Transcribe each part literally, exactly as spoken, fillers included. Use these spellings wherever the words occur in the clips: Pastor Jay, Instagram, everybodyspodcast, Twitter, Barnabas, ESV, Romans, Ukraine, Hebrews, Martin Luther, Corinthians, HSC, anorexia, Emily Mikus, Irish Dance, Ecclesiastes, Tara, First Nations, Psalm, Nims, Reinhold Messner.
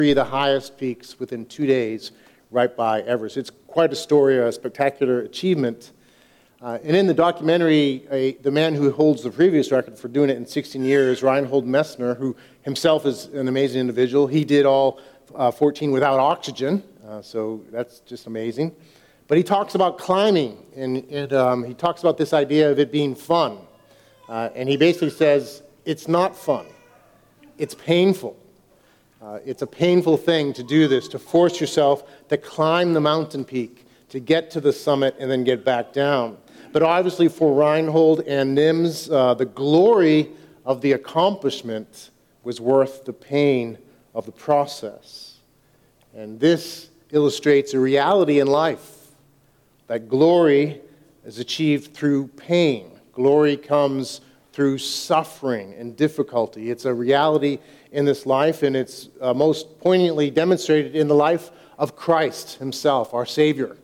three of the highest peaks within two days, right by Everest. It's quite a story, a spectacular achievement. Uh, and in the documentary, a, the man who holds the previous record for doing it in sixteen years, Reinhold Messner, who himself is an amazing individual. He did all uh, fourteen without oxygen, uh, so that's just amazing. But he talks about climbing, and, and um, he talks about this idea of it being fun. Uh, and he basically says, it's not fun. It's painful. Uh, it's a painful thing to do this, to force yourself to climb the mountain peak, to get to the summit and then get back down. But obviously for Reinhold and Nims, uh, the glory of the accomplishment was worth the pain of the process. And this illustrates a reality in life, that glory is achieved through pain. Glory comes through suffering and difficulty. It's a reality in this life, and it's uh, most poignantly demonstrated in the life of Christ himself, our Savior,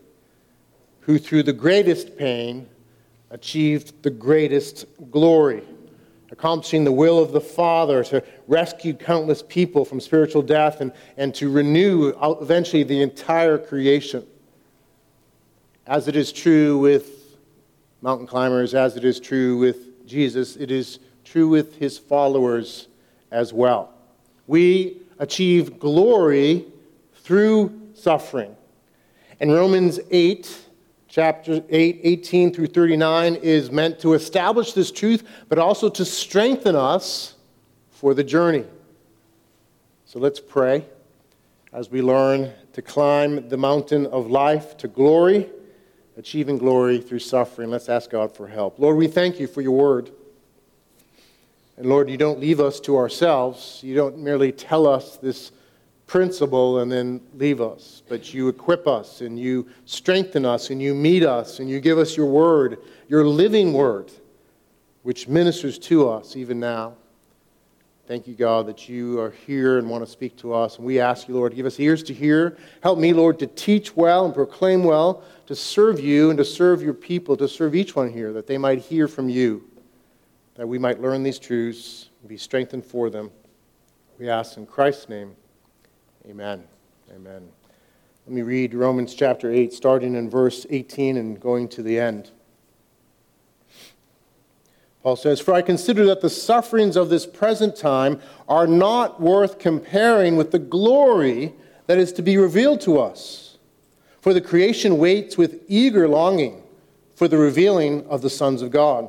who through the greatest pain achieved the greatest glory, accomplishing the will of the Father to rescue countless people from spiritual death and, and to renew eventually the entire creation. As it is true with mountain climbers, as it is true with Jesus, it is true with his followers as well. We achieve glory through suffering. And Romans eight, chapter eight, eighteen through thirty-nine is meant to establish this truth, but also to strengthen us for the journey. So let's pray as we learn to climb the mountain of life to glory, achieving glory through suffering. Let's ask God for help. Lord, we thank you for your word. And Lord, you don't leave us to ourselves. You don't merely tell us this principle and then leave us, but you equip us and you strengthen us and you meet us and you give us your word, your living word, which ministers to us even now. Thank you, God, that you are here and want to speak to us. And we ask you, Lord, give us ears to hear. Help me, Lord, to teach well and proclaim well, to serve you and to serve your people, to serve each one here, that they might hear from you, that we might learn these truths and be strengthened for them. We ask in Christ's name, amen. Amen. Let me read Romans chapter eight, starting in verse eighteen and going to the end. Paul says, "For I consider that the sufferings of this present time are not worth comparing with the glory that is to be revealed to us. For the creation waits with eager longing for the revealing of the sons of God.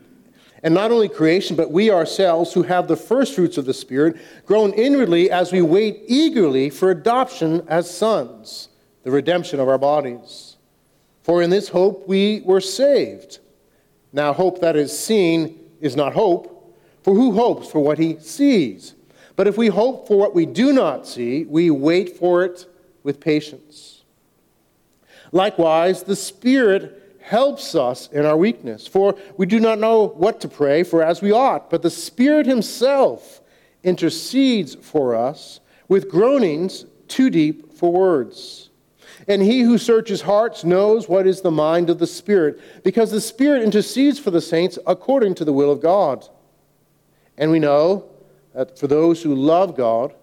And not only creation, but we ourselves who have the first fruits of the Spirit groan inwardly as we wait eagerly for adoption as sons, the redemption of our bodies. For in this hope we were saved. Now hope that is seen is not hope, for who hopes for what he sees? But if we hope for what we do not see, we wait for it with patience. Likewise, the Spirit helps us in our weakness, for we do not know what to pray for as we ought, but the Spirit himself intercedes for us with groanings too deep for words. And he who searches hearts knows what is the mind of the Spirit, because the Spirit intercedes for the saints according to the will of God. And we know that for those who love God,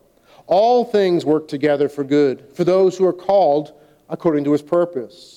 all things work together for good, for those who are called according to his purpose.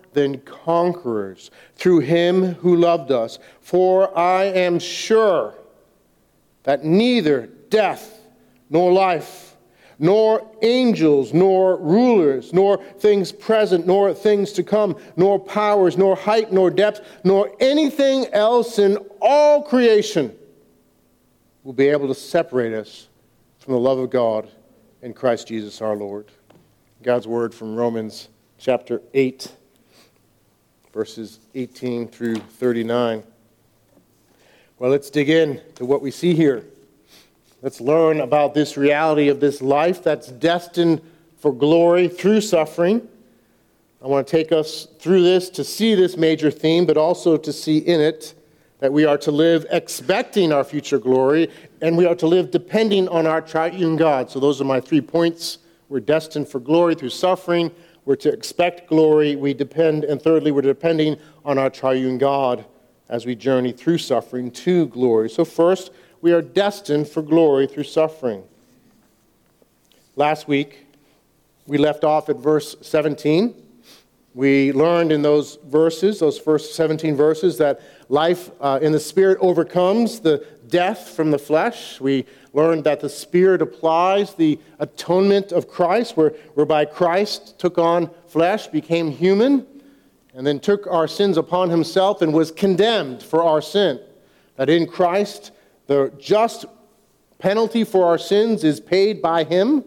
than conquerors through him who loved us. For I am sure that neither death nor life, nor angels, nor rulers, nor things present, nor things to come, nor powers, nor height, nor depth, nor anything else in all creation will be able to separate us from the love of God in Christ Jesus our Lord. God's word from Romans chapter eight, verses eighteen through thirty-nine. Well, let's dig in to what we see here. Let's learn about this reality of this life that's destined for glory through suffering. I want to take us through this to see this major theme, but also to see in it that we are to live expecting our future glory, and we are to live depending on our triune God. So those are my three points. We're destined for glory through suffering. We're to expect glory. We depend. And thirdly, we're depending on our triune God as we journey through suffering to glory. So first, we are destined for glory through suffering. Last week, we left off at verse seventeen. We learned in those verses, those first seventeen verses, that life uh, in the Spirit overcomes the death from the flesh. We learned that the Spirit applies the atonement of Christ, where, whereby Christ took on flesh, became human, and then took our sins upon himself and was condemned for our sin. That in Christ, the just penalty for our sins is paid by him,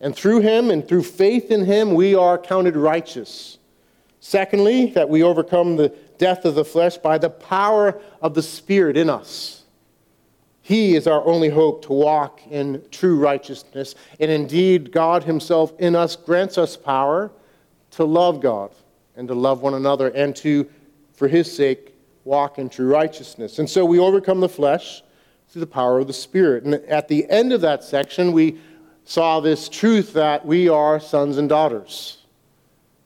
and through him and through faith in him, we are counted righteous. Secondly, that we overcome the death of the flesh by the power of the Spirit in us. He is our only hope to walk in true righteousness, and indeed, God himself in us grants us power to love God and to love one another and to, for his sake, walk in true righteousness. And so we overcome the flesh through the power of the Spirit. And at the end of that section, we saw this truth that we are sons and daughters.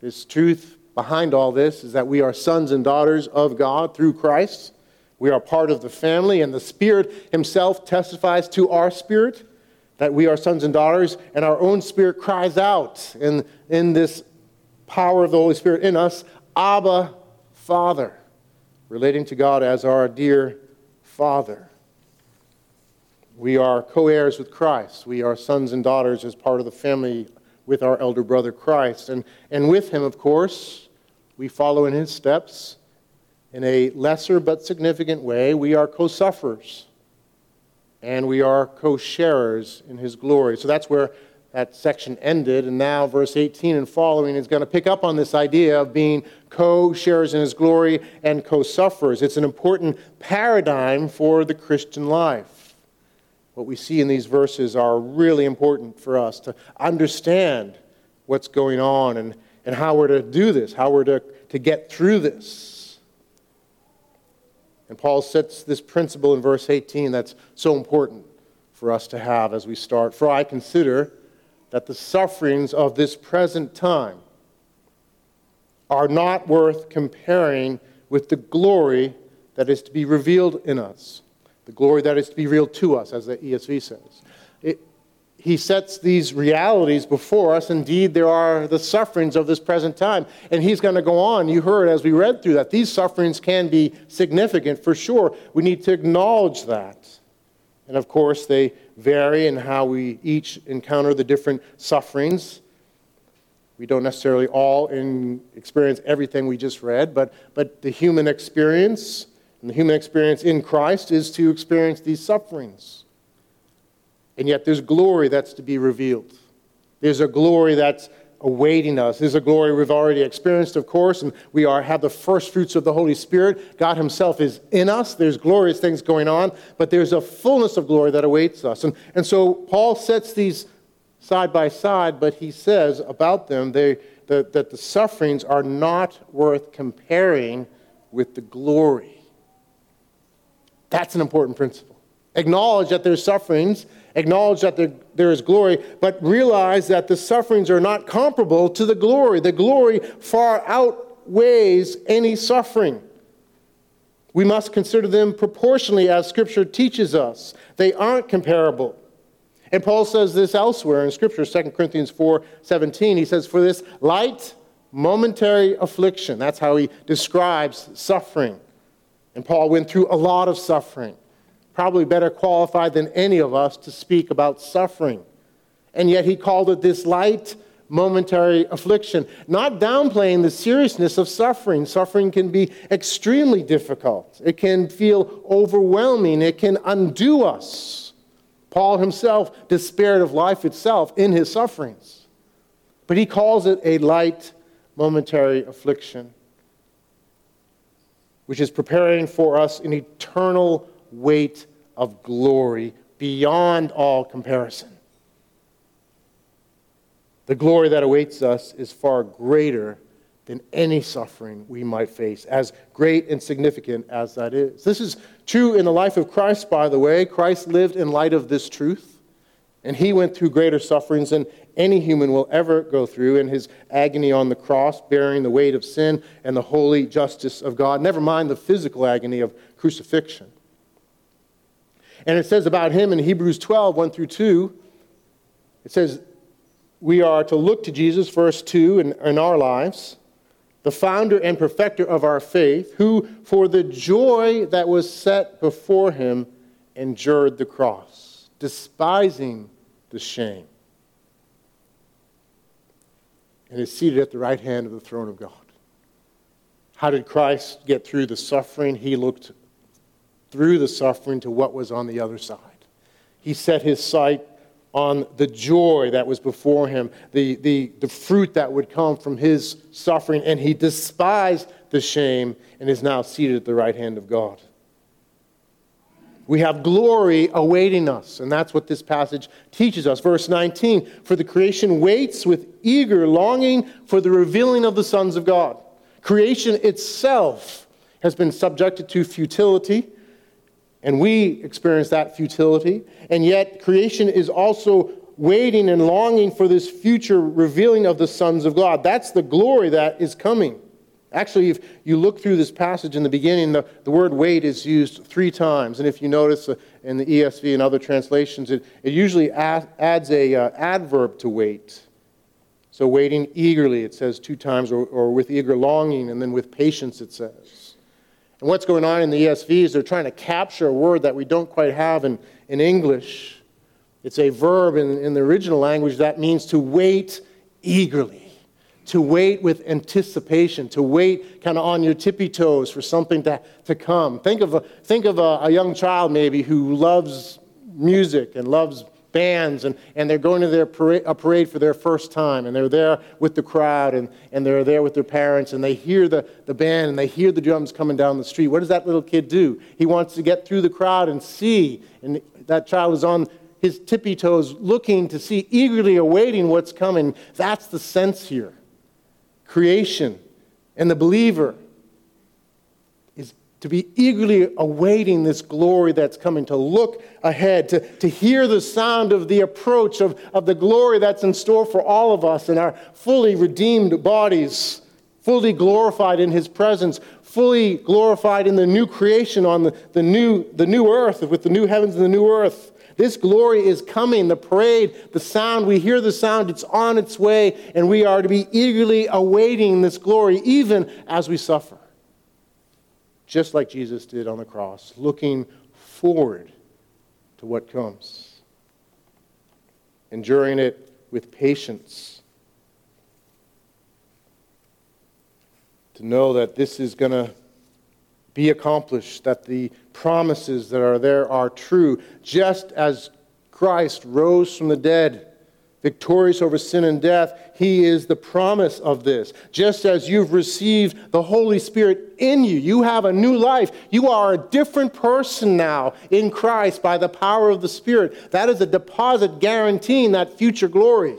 This truth behind all this is that we are sons and daughters of God through Christ. We are part of the family, and the Spirit himself testifies to our spirit that we are sons and daughters, and our own spirit cries out in, in this power of the Holy Spirit in us, Abba, Father, relating to God as our dear Father. We are co-heirs with Christ. We are sons and daughters as part of the family with our elder brother Christ. And, and with him, of course, we follow in his steps in a lesser but significant way. We are co-sufferers, and we are co-sharers in his glory. So that's where that section ended, and now verse eighteen and following is going to pick up on this idea of being co-sharers in his glory and co-sufferers. It's an important paradigm for the Christian life. What we see in these verses are really important for us to understand what's going on and, and how we're to do this, how we're to, to get through this. And Paul sets this principle in verse eighteen that's so important for us to have as we start. For I consider that the sufferings of this present time are not worth comparing with the glory that is to be revealed in us. The glory that is to be revealed to us, as the E S V says. It, he sets these realities before us. Indeed, there are the sufferings of this present time. And he's going to go on. You heard as we read through that. These sufferings can be significant for sure. We need to acknowledge that. And of course, they vary in how we each encounter the different sufferings. We don't necessarily all in, experience everything we just read, but, but the human experience... And the human experience in Christ is to experience these sufferings. And yet there's glory that's to be revealed. There's a glory that's awaiting us. This is a glory we've already experienced, of course, and we are have the first fruits of the Holy Spirit. God himself is in us. There's glorious things going on, but there's a fullness of glory that awaits us. And, and so Paul sets these side by side, but he says about them they, that, that the sufferings are not worth comparing with the glory. That's an important principle. Acknowledge that there's sufferings. Acknowledge that there, there is glory, but realize that the sufferings are not comparable to the glory. The glory far outweighs any suffering. We must consider them proportionally as Scripture teaches us. They aren't comparable. And Paul says this elsewhere in Scripture, Second Corinthians four seventeen. He says, for this light, momentary affliction. That's how he describes suffering. And Paul went through a lot of suffering. Probably better qualified than any of us to speak about suffering. And yet he called it this light, momentary affliction, not downplaying the seriousness of suffering. Suffering can be extremely difficult. It can feel overwhelming. It can undo us. Paul himself despaired of life itself in his sufferings. But he calls it a light, momentary affliction, which is preparing for us an eternal weight of glory beyond all comparison. The glory that awaits us is far greater than any suffering we might face, as great and significant as that is. This is true in the life of Christ, by the way. Christ lived in light of this truth, and he went through greater sufferings than any human will ever go through in his agony on the cross, bearing the weight of sin and the holy justice of God. Never mind the physical agony of crucifixion. And it says about him in Hebrews twelve, one through two, it says, we are to look to Jesus, verse two, in, in our lives, the founder and perfecter of our faith, who for the joy that was set before him endured the cross, despising the shame, and is seated at the right hand of the throne of God. How did Christ get through the suffering? He looked through the suffering to what was on the other side. He set his sight on the joy that was before him, the, the, the fruit that would come from his suffering, and he despised the shame and is now seated at the right hand of God. We have glory awaiting us, and that's what this passage teaches us. Verse nineteen, for the creation waits with eager longing for the revealing of the sons of God. Creation itself has been subjected to futility, and we experience that futility. And yet creation is also waiting and longing for this future revealing of the sons of God. That's the glory that is coming. Actually, if you look through this passage in the beginning, the, the word wait is used three times. And if you notice uh, in the E S V and other translations, it, it usually ad, adds a uh, adverb to wait. So waiting eagerly, it says two times, or, or with eager longing, and then with patience, it says. And what's going on in the E S V is they're trying to capture a word that we don't quite have in, in English. It's a verb in, in the original language that means to wait eagerly, to wait with anticipation, to wait kind of on your tippy toes for something to, to come. Think of, a, think of a, a young child maybe who loves music and loves bands, and, and they're going to their parade, a parade for their first time, and they're there with the crowd, and, and they're there with their parents, and they hear the, the band, and they hear the drums coming down the street. What does that little kid do? He wants to get through the crowd and see, and that child is on his tippy toes looking to see, eagerly awaiting what's coming. That's the sense here. Creation and the believer to be eagerly awaiting this glory that's coming, to look ahead, to, to hear the sound of the approach of, of the glory that's in store for all of us in our fully redeemed bodies, fully glorified in his presence, fully glorified in the new creation on the, the new the new earth, with the new heavens and the new earth. This glory is coming, the parade, the sound. We hear the sound, it's on its way, and we are to be eagerly awaiting this glory even as we suffer. Just like Jesus did on the cross, looking forward to what comes, enduring it with patience, to know that this is going to be accomplished, that the promises that are there are true, just as Christ rose from the dead victorious over sin and death, he is the promise of this. Just as you've received the Holy Spirit in you, you have a new life. You are a different person now in Christ by the power of the Spirit. That is a deposit guaranteeing that future glory.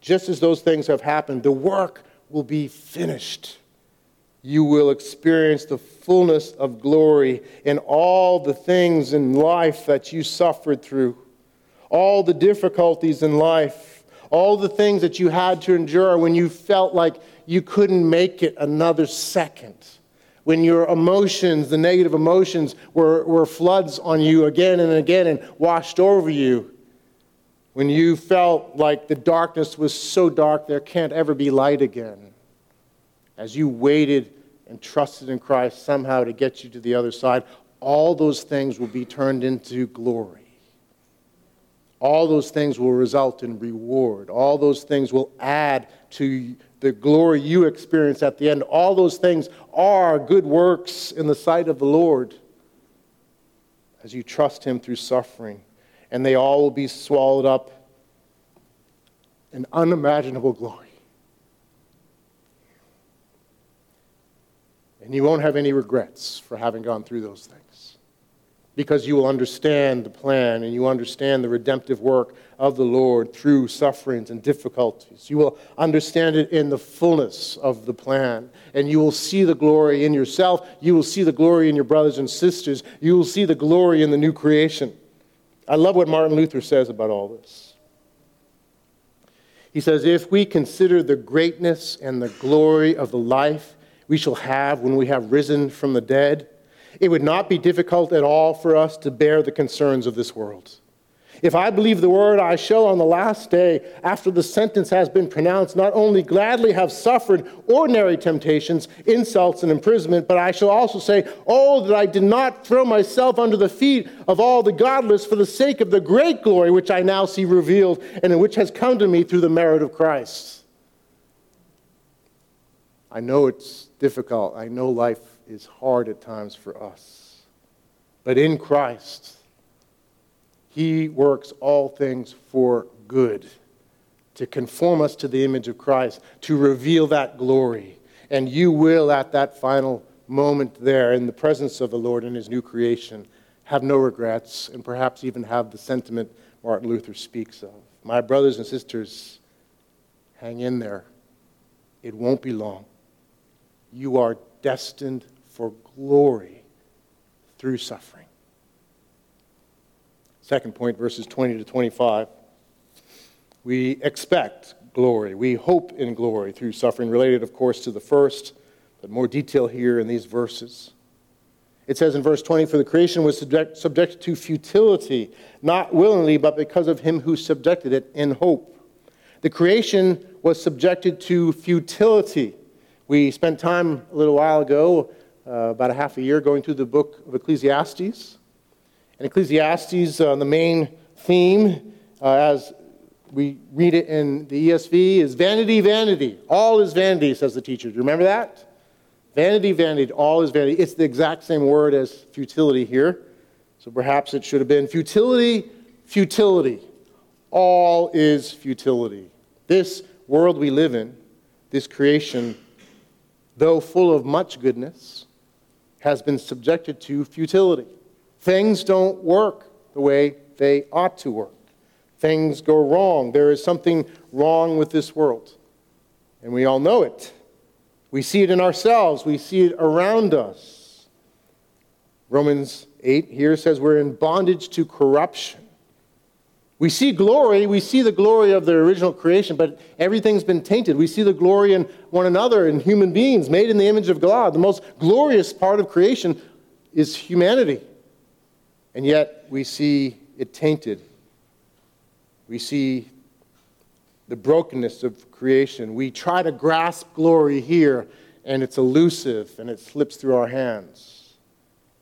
Just as those things have happened, the work will be finished. You will experience the fullness of glory in all the things in life that you suffered through. All the difficulties in life, all the things that you had to endure when you felt like you couldn't make it another second, when your emotions, the negative emotions, were, were floods on you again and again and washed over you, when you felt like the darkness was so dark there can't ever be light again, as you waited and trusted in Christ somehow to get you to the other side, all those things will be turned into glory. All those things will result in reward. All those things will add to the glory you experience at the end. All those things are good works in the sight of the Lord as you trust Him through suffering. And they all will be swallowed up in unimaginable glory. And you won't have any regrets for having gone through those things, because you will understand the plan and you understand the redemptive work of the Lord through sufferings and difficulties. You will understand it in the fullness of the plan, and you will see the glory in yourself. You will see the glory in your brothers and sisters. You will see the glory in the new creation. I love what Martin Luther says about all this. He says, if we consider the greatness and the glory of the life we shall have when we have risen from the dead, it would not be difficult at all for us to bear the concerns of this world. If I believe the word, I shall on the last day, after the sentence has been pronounced, not only gladly have suffered ordinary temptations, insults, and imprisonment, but I shall also say, oh, that I did not throw myself under the feet of all the godless for the sake of the great glory which I now see revealed and which has come to me through the merit of Christ. I know it's difficult. I know life is hard at times for us. But in Christ, He works all things for good, to conform us to the image of Christ, to reveal that glory. And you will, at that final moment there, in the presence of the Lord and His new creation, have no regrets, and perhaps even have the sentiment Martin Luther speaks of. My brothers and sisters, hang in there. It won't be long. You are destined for glory through suffering. Second point, verses twenty to twenty-five. We expect glory. We hope in glory through suffering, related, of course, to the first, but more detail here in these verses. It says in verse twenty, for the creation was subject, subject to futility, not willingly, but because of Him who subjected it in hope. The creation was subjected to futility. We spent time a little while ago, uh, about a half a year, going through the book of Ecclesiastes. And Ecclesiastes, uh, the main theme, uh, as we read it in the E S V, is vanity, vanity. All is vanity, says the teacher. Do you remember that? Vanity, vanity, all is vanity. It's the exact same word as futility here. So perhaps it should have been futility, futility. All is futility. This world we live in, this creation, though full of much goodness, has been subjected to futility. Things don't work the way they ought to work. Things go wrong. There is something wrong with this world. And we all know it. We see it in ourselves. We see it around us. Romans eight here says we're in bondage to corruption. We see glory, we see the glory of the original creation, but everything's been tainted. We see the glory in one another, in human beings, made in the image of God. The most glorious part of creation is humanity. And yet we see it tainted. We see the brokenness of creation. We try to grasp glory here, and it's elusive, and it slips through our hands.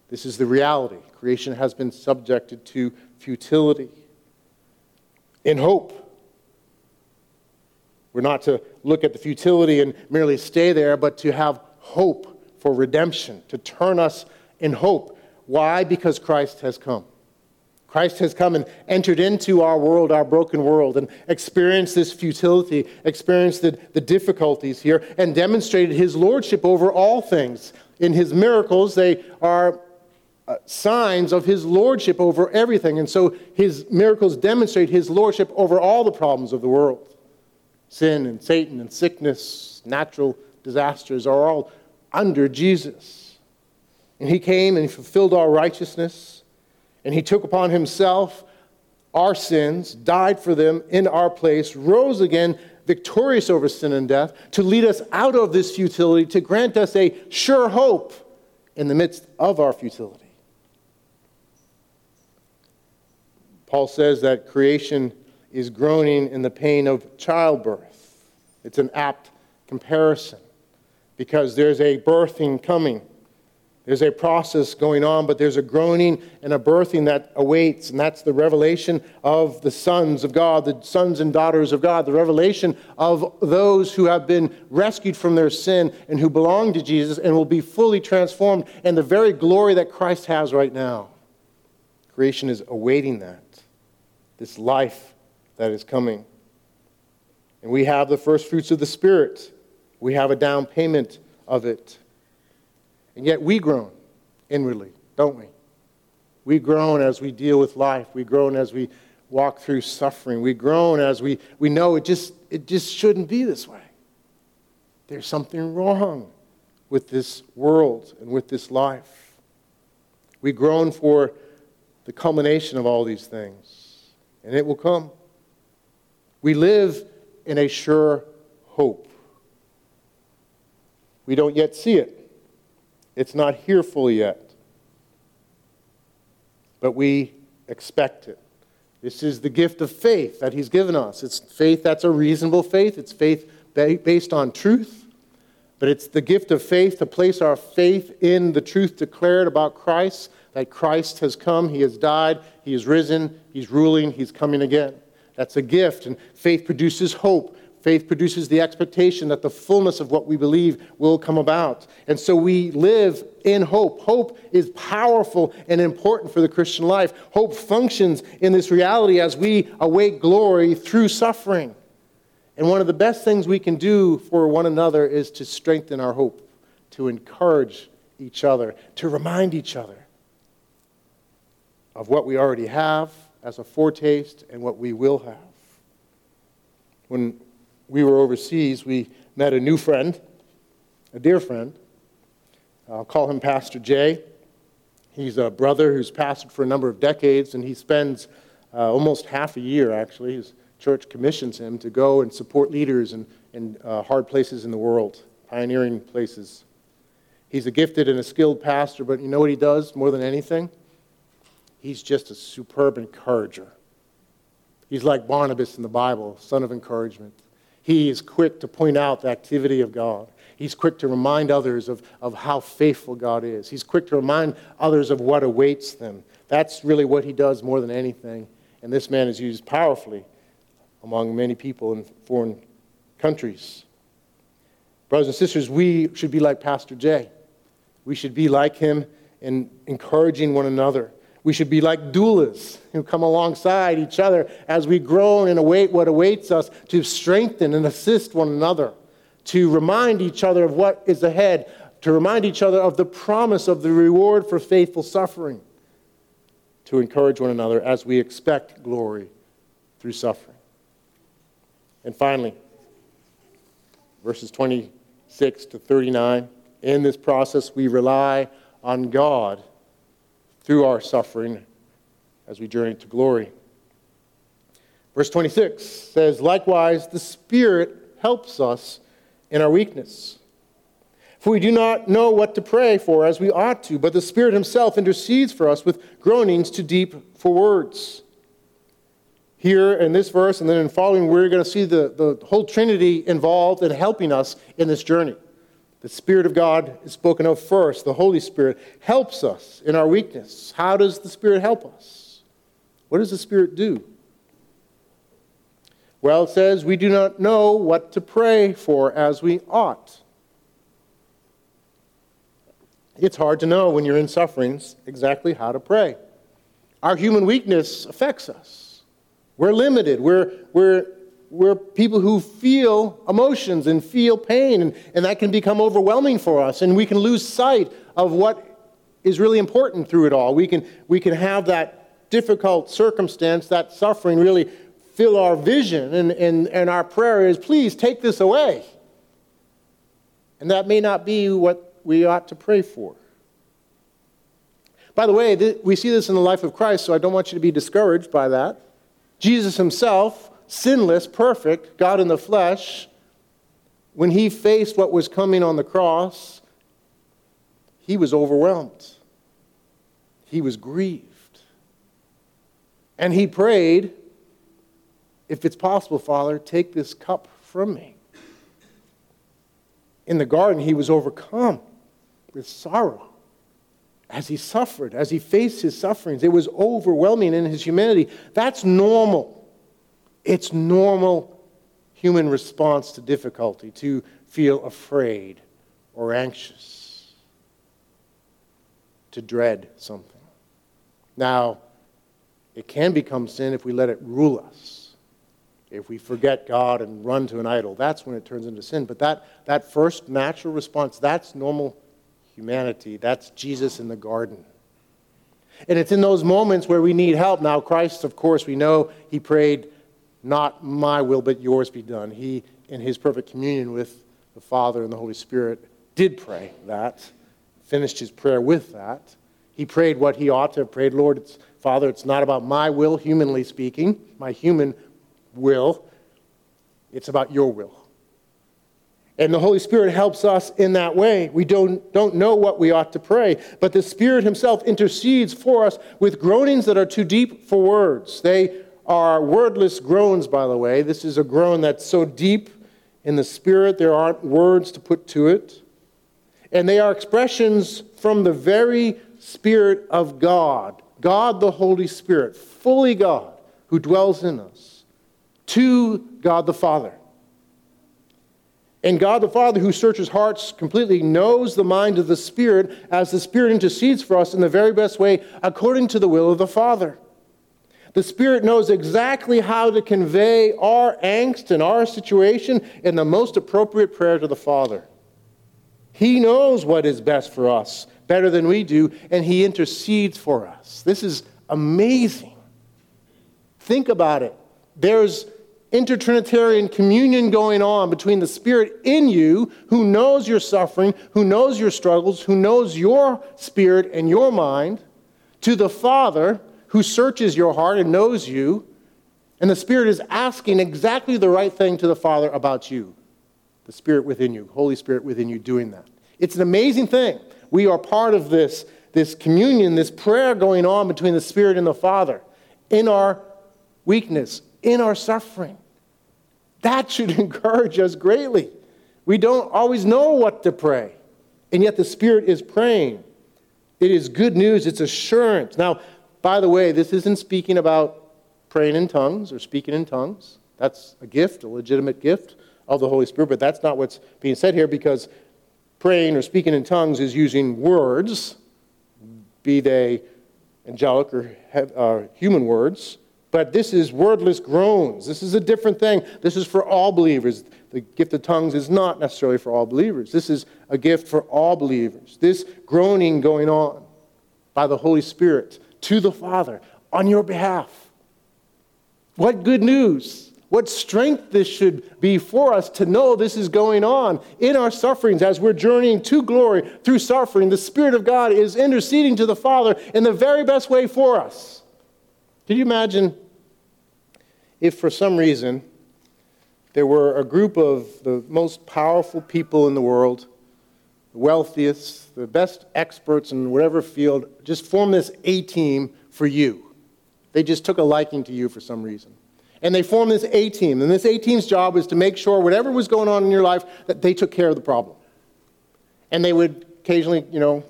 This is the reality. Creation has been subjected to futility. In hope. We're not to look at the futility and merely stay there, but to have hope for redemption, to turn us in hope. Why? Because Christ has come. Christ has come and entered into our world, our broken world, and experienced this futility, experienced the, the difficulties here, and demonstrated his lordship over all things. In his miracles, they are uh, signs of his lordship over everything. And so his miracles demonstrate his lordship over all the problems of the world. Sin and Satan and sickness, natural disasters are all under Jesus. And he came and he fulfilled our righteousness. And he took upon himself our sins, died for them in our place, rose again, victorious over sin and death, to lead us out of this futility, to grant us a sure hope in the midst of our futility. Paul says that creation is groaning in the pain of childbirth. It's an apt comparison because there's a birthing coming. There's a process going on, but there's a groaning and a birthing that awaits, and that's the revelation of the sons of God, the sons and daughters of God, the revelation of those who have been rescued from their sin and who belong to Jesus and will be fully transformed, and the very glory that Christ has right now. Creation is awaiting that, this life that is coming. And we have the first fruits of the Spirit. We have a down payment of it. And yet we groan inwardly, don't we? We groan as we deal with life. We groan as we walk through suffering. We groan as we, we know it just, it just shouldn't be this way. There's something wrong with this world and with this life. We groan for the culmination of all these things, and it will come. We live in a sure hope. We don't yet see it. It's not here fully yet, but we expect it. This is the gift of faith that he's given us. It's faith that's a reasonable faith. It's faith based on truth, but it's the gift of faith to place our faith in the truth declared about Christ, that Christ has come, he has died, he is risen, he's ruling, he's coming again. That's a gift, and faith produces hope. Faith produces the expectation that the fullness of what we believe will come about. And so we live in hope. Hope is powerful and important for the Christian life. Hope functions in this reality as we await glory through suffering. And one of the best things we can do for one another is to strengthen our hope, to encourage each other, to remind each other of what we already have as a foretaste and what we will have. When we were overseas, we met a new friend, a dear friend. I'll call him Pastor Jay. He's a brother who's pastored for a number of decades, and he spends uh, almost half a year, actually. His church commissions him to go and support leaders in, in uh, hard places in the world, pioneering places. He's a gifted and a skilled pastor, but you know what he does more than anything? He's just a superb encourager. He's like Barnabas in the Bible, son of encouragement. He is quick to point out the activity of God. He's quick to remind others of, of how faithful God is. He's quick to remind others of what awaits them. That's really what he does more than anything. And this man is used powerfully among many people in foreign countries. Brothers and sisters, we should be like Pastor Jay. We should be like him in encouraging one another. We should be like doulas who come alongside each other as we groan and await what awaits us, to strengthen and assist one another, to remind each other of what is ahead, to remind each other of the promise of the reward for faithful suffering, to encourage one another as we expect glory through suffering. And finally, verses twenty-six to thirty-nine, in this process we rely on God through our suffering as we journey to glory. Verse twenty-six says, likewise, the Spirit helps us in our weakness. For we do not know what to pray for as we ought to, but the Spirit himself intercedes for us with groanings too deep for words. Here in this verse and then in following, we're going to see the, the whole Trinity involved in helping us in this journey. The Spirit of God is spoken of first. The Holy Spirit helps us in our weakness. How does the Spirit help us? What does the Spirit do? Well, it says, we do not know what to pray for as we ought. It's hard to know when you're in sufferings exactly how to pray. Our human weakness affects us. We're limited. We're we're we're people who feel emotions and feel pain, and, and that can become overwhelming for us, and we can lose sight of what is really important through it all. We can we can have that difficult circumstance, that suffering really fill our vision, and, and, and our prayer is, please take this away. And that may not be what we ought to pray for. By the way, th- we see this in the life of Christ, so I don't want you to be discouraged by that. Jesus himself, sinless, perfect, God in the flesh, when he faced what was coming on the cross, he was overwhelmed. He was grieved. And he prayed, if it's possible, Father, take this cup from me. In the garden, he was overcome with sorrow as he suffered, as he faced his sufferings. It was overwhelming in his humanity. That's normal. It's normal human response to difficulty, to feel afraid or anxious, to dread something. Now, it can become sin if we let it rule us. If we forget God and run to an idol, that's when it turns into sin. But that, that first natural response, that's normal humanity. That's Jesus in the garden. And it's in those moments where we need help. Now, Christ, of course, we know he prayed, not my will, but yours be done. He, in his perfect communion with the Father and the Holy Spirit, did pray that. Finished his prayer with that. He prayed what he ought to have prayed. Lord, it's, Father, it's not about my will, humanly speaking, my human will. It's about your will. And the Holy Spirit helps us in that way. We don't, don't know what we ought to pray, but the Spirit himself intercedes for us with groanings that are too deep for words. They are wordless groans, by the way. This is a groan that's so deep in the Spirit, there aren't words to put to it. And they are expressions from the very Spirit of God, God the Holy Spirit, fully God, who dwells in us, to God the Father. And God the Father, who searches hearts completely, knows the mind of the Spirit as the Spirit intercedes for us in the very best way, according to the will of the Father. The Spirit knows exactly how to convey our angst and our situation in the most appropriate prayer to the Father. He knows what is best for us, better than we do, and he intercedes for us. This is amazing. Think about it. There's intertrinitarian communion going on between the Spirit in you, who knows your suffering, who knows your struggles, who knows your spirit and your mind, to the Father, who searches your heart and knows you, and the Spirit is asking exactly the right thing to the Father about you. The Spirit within you, Holy Spirit within you doing that. It's an amazing thing. We are part of this, this communion, this prayer going on between the Spirit and the Father in our weakness, in our suffering. That should encourage us greatly. We don't always know what to pray, and yet the Spirit is praying. It is good news. It's assurance. Now, by the way, this isn't speaking about praying in tongues or speaking in tongues. That's a gift, a legitimate gift of the Holy Spirit, but that's not what's being said here, because praying or speaking in tongues is using words, be they angelic or uh, human words, but this is wordless groans. This is a different thing. This is for all believers. The gift of tongues is not necessarily for all believers. This is a gift for all believers. This groaning going on by the Holy Spirit to the Father on your behalf. What good news! What strength this should be for us to know this is going on in our sufferings as we're journeying to glory through suffering. The Spirit of God is interceding to the Father in the very best way for us. Can you imagine if for some reason there were a group of the most powerful people in the world, the wealthiest, the best experts in whatever field, just formed this A-team for you. They just took a liking to you for some reason. And they formed this A-team. And this A-team's job was to make sure whatever was going on in your life, that they took care of the problem. And they would occasionally, you know,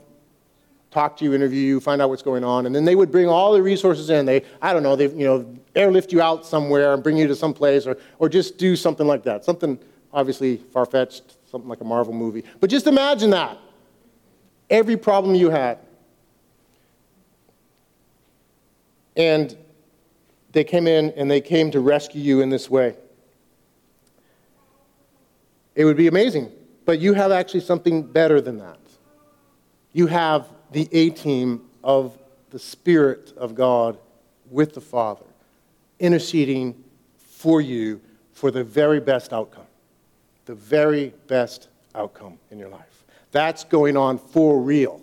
talk to you, interview you, find out what's going on. And then they would bring all the resources in. They, I don't know, they, you know, airlift you out somewhere and bring you to some place, or, or just do something like that. Something obviously far-fetched, something like a Marvel movie. But just imagine that. Every problem you had. And they came in and they came to rescue you in this way. It would be amazing, but you have actually something better than that. You have the A-team of the Spirit of God with the Father, interceding for you for the very best outcome, the very best outcome in your life. That's going on for real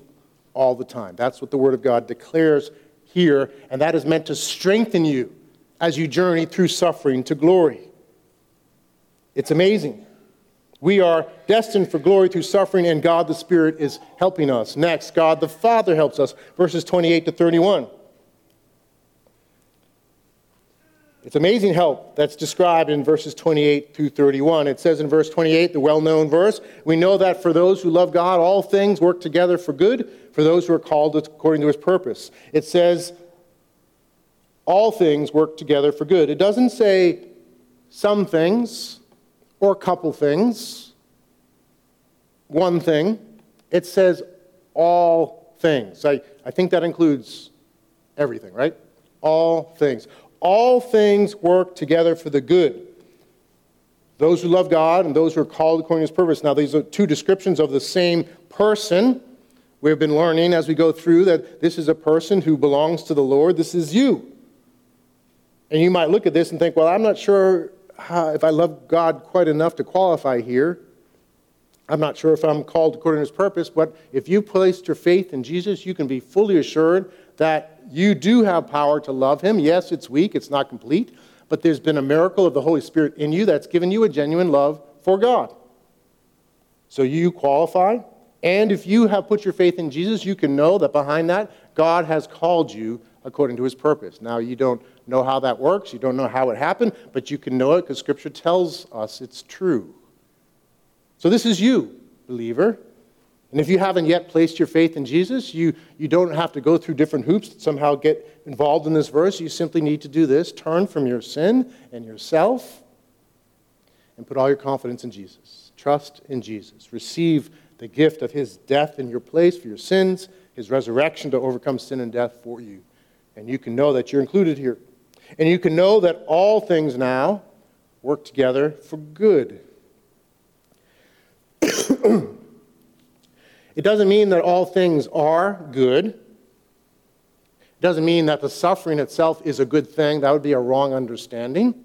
all the time. That's what the Word of God declares here, and that is meant to strengthen you as you journey through suffering to glory. It's amazing. We are destined for glory through suffering, and God the Spirit is helping us. Next, God the Father helps us. Verses twenty-eight to thirty-one. It's amazing help that's described in verses twenty-eight through thirty-one. It says in verse twenty-eight, the well-known verse, we know that for those who love God, all things work together for good, for those who are called according to his purpose. It says, all things work together for good. It doesn't say some things, or a couple things, one thing. It says all things. I, I think that includes everything, right? All things. All things work together for the good. Those who love God and those who are called according to his purpose. Now, these are two descriptions of the same person. We've been learning as we go through that this is a person who belongs to the Lord. This is you. And you might look at this and think, well, I'm not sure Uh, if I love God quite enough to qualify here. I'm not sure if I'm called according to his purpose, but if you placed your faith in Jesus, you can be fully assured that you do have power to love him. Yes, it's weak, it's not complete, but there's been a miracle of the Holy Spirit in you that's given you a genuine love for God. So you qualify, and if you have put your faith in Jesus, you can know that behind that, God has called you according to his purpose. Now, you don't know how that works. You don't know how it happened, but you can know it because Scripture tells us it's true. So this is you, believer. And if you haven't yet placed your faith in Jesus, you, you don't have to go through different hoops to somehow get involved in this verse. You simply need to do this. Turn from your sin and yourself and put all your confidence in Jesus. Trust in Jesus. Receive the gift of his death in your place for your sins, his resurrection to overcome sin and death for you. And you can know that you're included here. And you can know that all things now work together for good. It doesn't mean that all things are good. It doesn't mean that the suffering itself is a good thing. That would be a wrong understanding.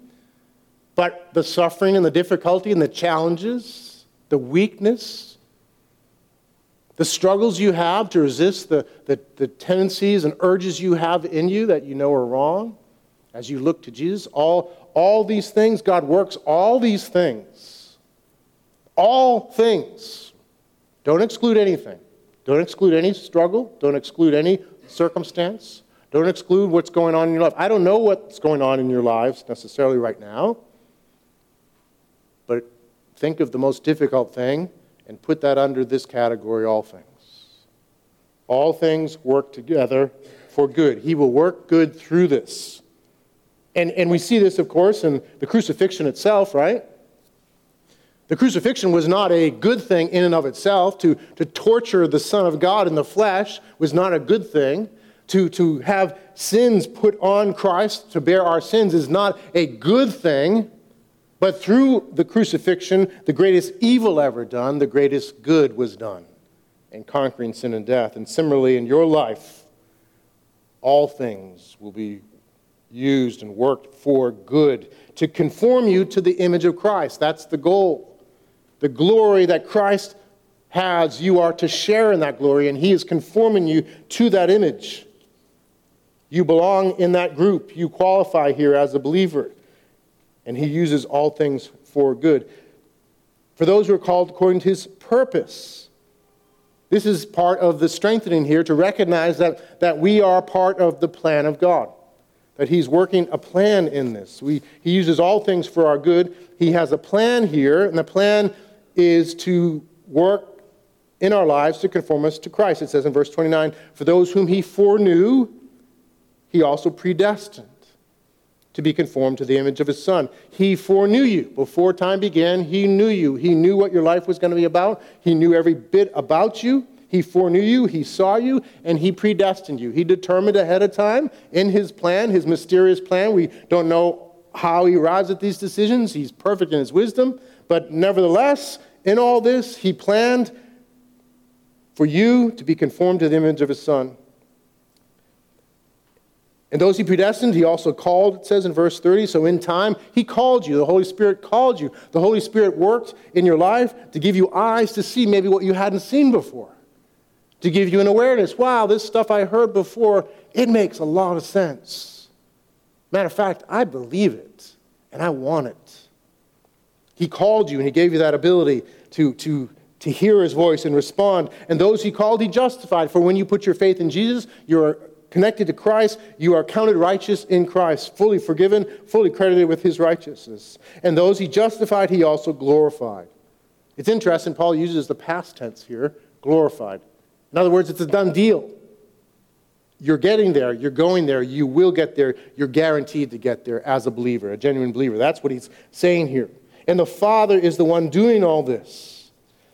But the suffering and the difficulty and the challenges, the weakness, the struggles you have to resist the, the, the tendencies and urges you have in you that you know are wrong, as you look to Jesus, all, all these things, God works all these things. All things. Don't exclude anything. Don't exclude any struggle. Don't exclude any circumstance. Don't exclude what's going on in your life. I don't know what's going on in your lives necessarily right now, but think of the most difficult thing and put that under this category, all things. All things work together for good. He will work good through this. And and we see this, of course, in the crucifixion itself, right? The crucifixion was not a good thing in and of itself. To, to torture the Son of God in the flesh was not a good thing. To, to have sins put on Christ to bear our sins is not a good thing. But through the crucifixion, the greatest evil ever done, the greatest good was done in conquering sin and death. And similarly, in your life, all things will be used and worked for good, to conform you to the image of Christ. That's the goal. The glory that Christ has, you are to share in that glory, and he is conforming you to that image. You belong in that group. You qualify here as a believer, and he uses all things for good. For those who are called according to his purpose. This is part of the strengthening here, to recognize that, that we are part of the plan of God. That he's working a plan in this. We, he uses all things for our good. He has a plan here, and the plan is to work in our lives to conform us to Christ. It says in verse twenty-nine, for those whom he foreknew, he also predestined to be conformed to the image of his Son. He foreknew you. Before time began, he knew you. He knew what your life was going to be about. He knew every bit about you. He foreknew you, he saw you, and he predestined you. He determined ahead of time in his plan, his mysterious plan. We don't know how he arrives at these decisions. He's perfect in his wisdom. But nevertheless, in all this, he planned for you to be conformed to the image of his Son. And those he predestined, he also called, it says in verse thirty. So in time, he called you. The Holy Spirit called you. The Holy Spirit worked in your life to give you eyes to see maybe what you hadn't seen before, to give you an awareness. Wow, this stuff I heard before, it makes a lot of sense. Matter of fact, I believe it, and I want it. He called you, and he gave you that ability to, to to hear his voice and respond. And those he called, he justified. For when you put your faith in Jesus, you are connected to Christ. You are counted righteous in Christ, fully forgiven, fully credited with his righteousness. And those he justified, he also glorified. It's interesting, Paul uses the past tense here, glorified. In other words, it's a done deal. You're getting there. You're going there. You will get there. You're guaranteed to get there as a believer, a genuine believer. That's what he's saying here. And the Father is the one doing all this.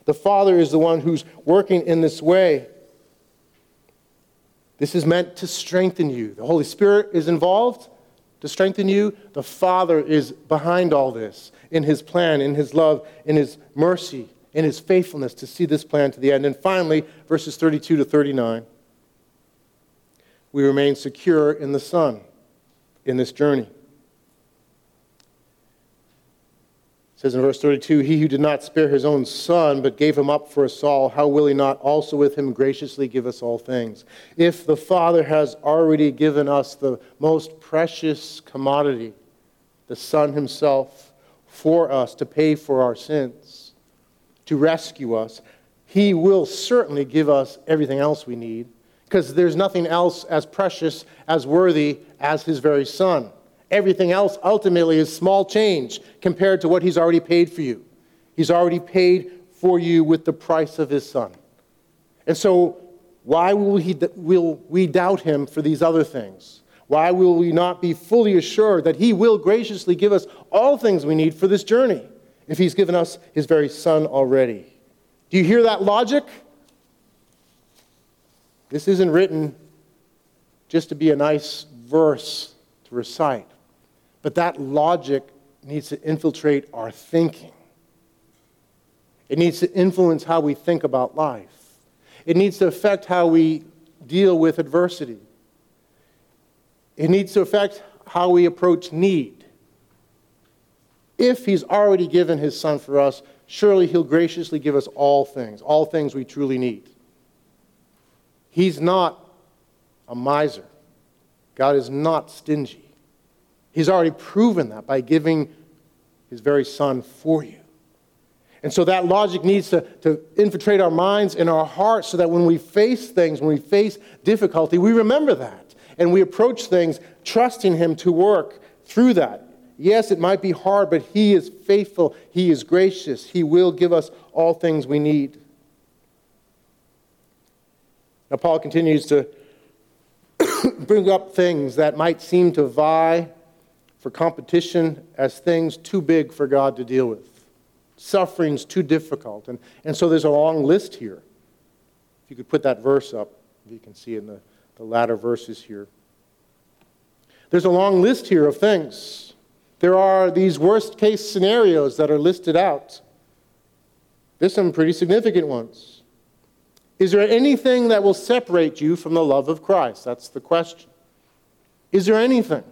The Father is the one who's working in this way. This is meant to strengthen you. The Holy Spirit is involved to strengthen you. The Father is behind all this in his plan, in his love, in his mercy, in his faithfulness to see this plan to the end. And finally, verses thirty-two to thirty-nine, we remain secure in the Son in this journey. It says in verse thirty-two, he who did not spare his own Son, but gave him up for us all, how will he not also with him graciously give us all things? If the Father has already given us the most precious commodity, the Son himself, for us to pay for our sins, to rescue us, he will certainly give us everything else we need, because there's nothing else as precious, as worthy as his very Son. Everything else ultimately is small change compared to what he's already paid for you. He's already paid for you with the price of his Son. And so why will, he, will we doubt him for these other things? Why will we not be fully assured that he will graciously give us all things we need for this journey if he's given us his very Son already? Do you hear that logic? This isn't written just to be a nice verse to recite. But that logic needs to infiltrate our thinking. It needs to influence how we think about life. It needs to affect how we deal with adversity. It needs to affect how we approach need. If he's already given his Son for us, surely he'll graciously give us all things, all things we truly need. He's not a miser. God is not stingy. He's already proven that by giving his very Son for you. And so that logic needs to, to infiltrate our minds and our hearts so that when we face things, when we face difficulty, we remember that. And we approach things trusting him to work through that. Yes, it might be hard, but he is faithful. He is gracious. He will give us all things we need. Now Paul continues to bring up things that might seem to vie for competition as things too big for God to deal with. Suffering's too difficult. And, and so there's a long list here. If you could put that verse up, you can see in the, the latter verses here. There's a long list here of things. There are these worst case scenarios that are listed out. There's some pretty significant ones. Is there anything that will separate you from the love of Christ? That's the question. Is there anything?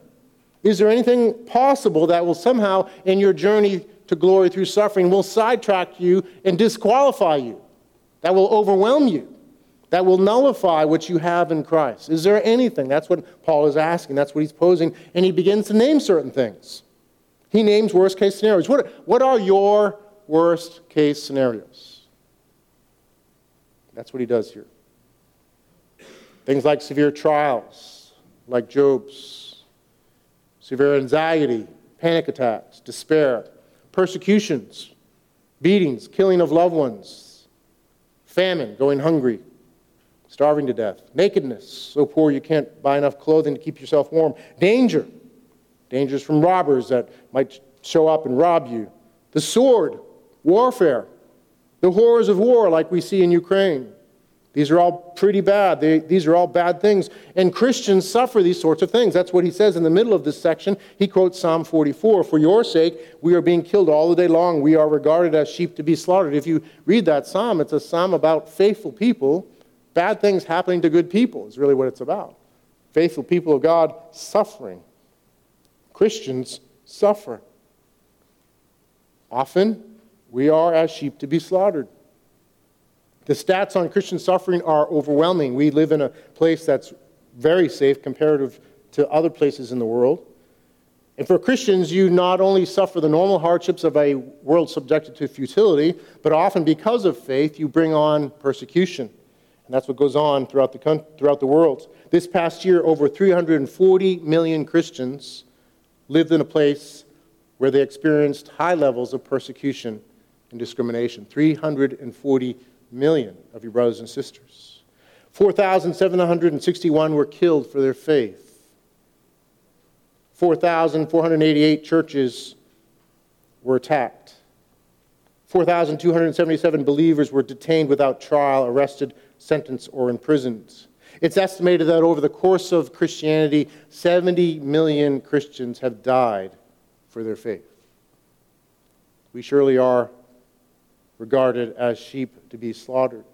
Is there anything possible that will somehow, in your journey to glory through suffering, will sidetrack you and disqualify you? That will overwhelm you? That will nullify what you have in Christ? Is there anything? That's what Paul is asking. That's what he's posing. And he begins to name certain things. He names worst-case scenarios. What, what are your worst-case scenarios? That's what he does here. Things like severe trials, like Job's, severe anxiety, panic attacks, despair, persecutions, beatings, killing of loved ones, famine, going hungry, starving to death, nakedness, so poor you can't buy enough clothing to keep yourself warm, danger, dangers from robbers that might show up and rob you, the sword, warfare, the horrors of war like we see in Ukraine, These are all pretty bad. They, these are all bad things. And Christians suffer these sorts of things. That's what he says in the middle of this section. He quotes Psalm forty-four, "For your sake we are being killed all the day long. We are regarded as sheep to be slaughtered." If you read that psalm, it's a psalm about faithful people. Bad things happening to good people is really what it's about. Faithful people of God suffering. Christians suffer. Often, we are as sheep to be slaughtered. The stats on Christian suffering are overwhelming. We live in a place that's very safe comparative to other places in the world. And for Christians, you not only suffer the normal hardships of a world subjected to futility, but often because of faith, you bring on persecution. And that's what goes on throughout the con- throughout the world. This past year, over three hundred forty million Christians lived in a place where they experienced high levels of persecution and discrimination. three hundred forty million of your brothers and sisters. four thousand seven hundred sixty-one were killed for their faith. four thousand four hundred eighty-eight churches were attacked. four thousand two hundred seventy-seven believers were detained without trial, arrested, sentenced, or imprisoned. It's estimated that over the course of Christianity, seventy million Christians have died for their faith. We surely are regarded as sheep to be slaughtered.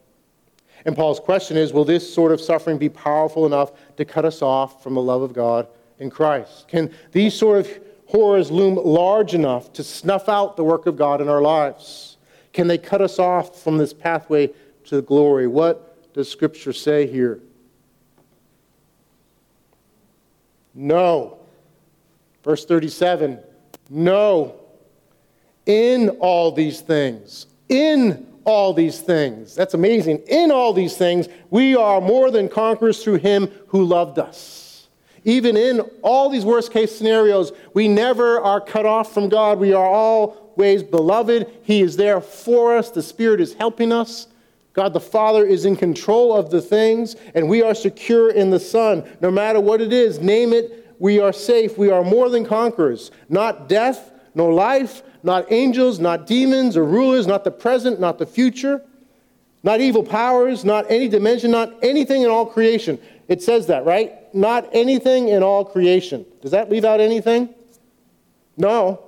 And Paul's question is, will this sort of suffering be powerful enough to cut us off from the love of God in Christ? Can these sort of horrors loom large enough to snuff out the work of God in our lives? Can they cut us off from this pathway to glory? What does Scripture say here? No. Verse thirty-seven, no. In all these things, in all these things, that's amazing. In all these things, we are more than conquerors through him who loved us. Even in all these worst case scenarios, we never are cut off from God. We are always beloved. He is there for us. The Spirit is helping us. God the Father is in control of the things, and we are secure in the Son. No matter what it is, name it, we are safe. We are more than conquerors. Not death, no life, not angels, not demons or rulers, not the present, not the future, not evil powers, not any dimension, not anything in all creation. It says that, right? Not anything in all creation. Does that leave out anything? No.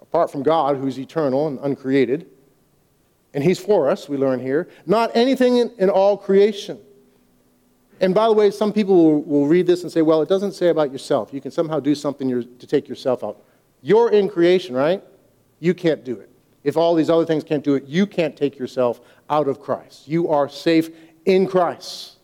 Apart from God, who's eternal and uncreated, and he's for us, we learn here, not anything in, in all creation. And by the way, some people will, will read this and say, well, it doesn't say about yourself. You can somehow do something your, to take yourself out. You're in creation, right? You can't do it. If all these other things can't do it, you can't take yourself out of Christ. You are safe in Christ.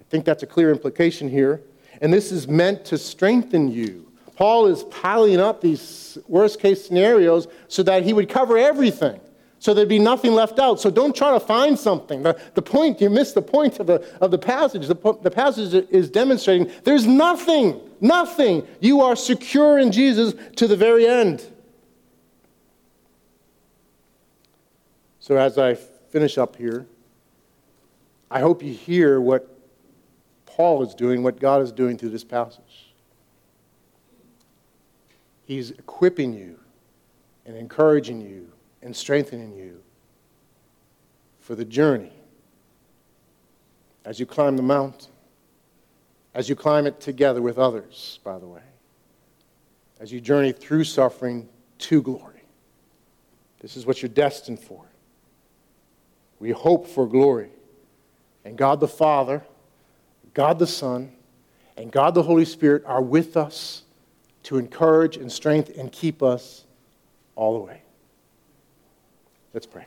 I think that's a clear implication here. And this is meant to strengthen you. Paul is piling up these worst-case scenarios so that he would cover everything, so there'd be nothing left out. So don't try to find something. The, the point, you miss the point of the, of the passage. The, the passage is demonstrating there's nothing. Nothing. You are secure in Jesus to the very end. So as I finish up here, I hope you hear what Paul is doing, what God is doing through this passage. He's equipping you and encouraging you and strengthening you for the journey. As you climb the mountain, as you climb it together with others, by the way, as you journey through suffering to glory. This is what you're destined for. We hope for glory. And God the Father, God the Son, and God the Holy Spirit are with us to encourage and strengthen and keep us all the way. Let's pray.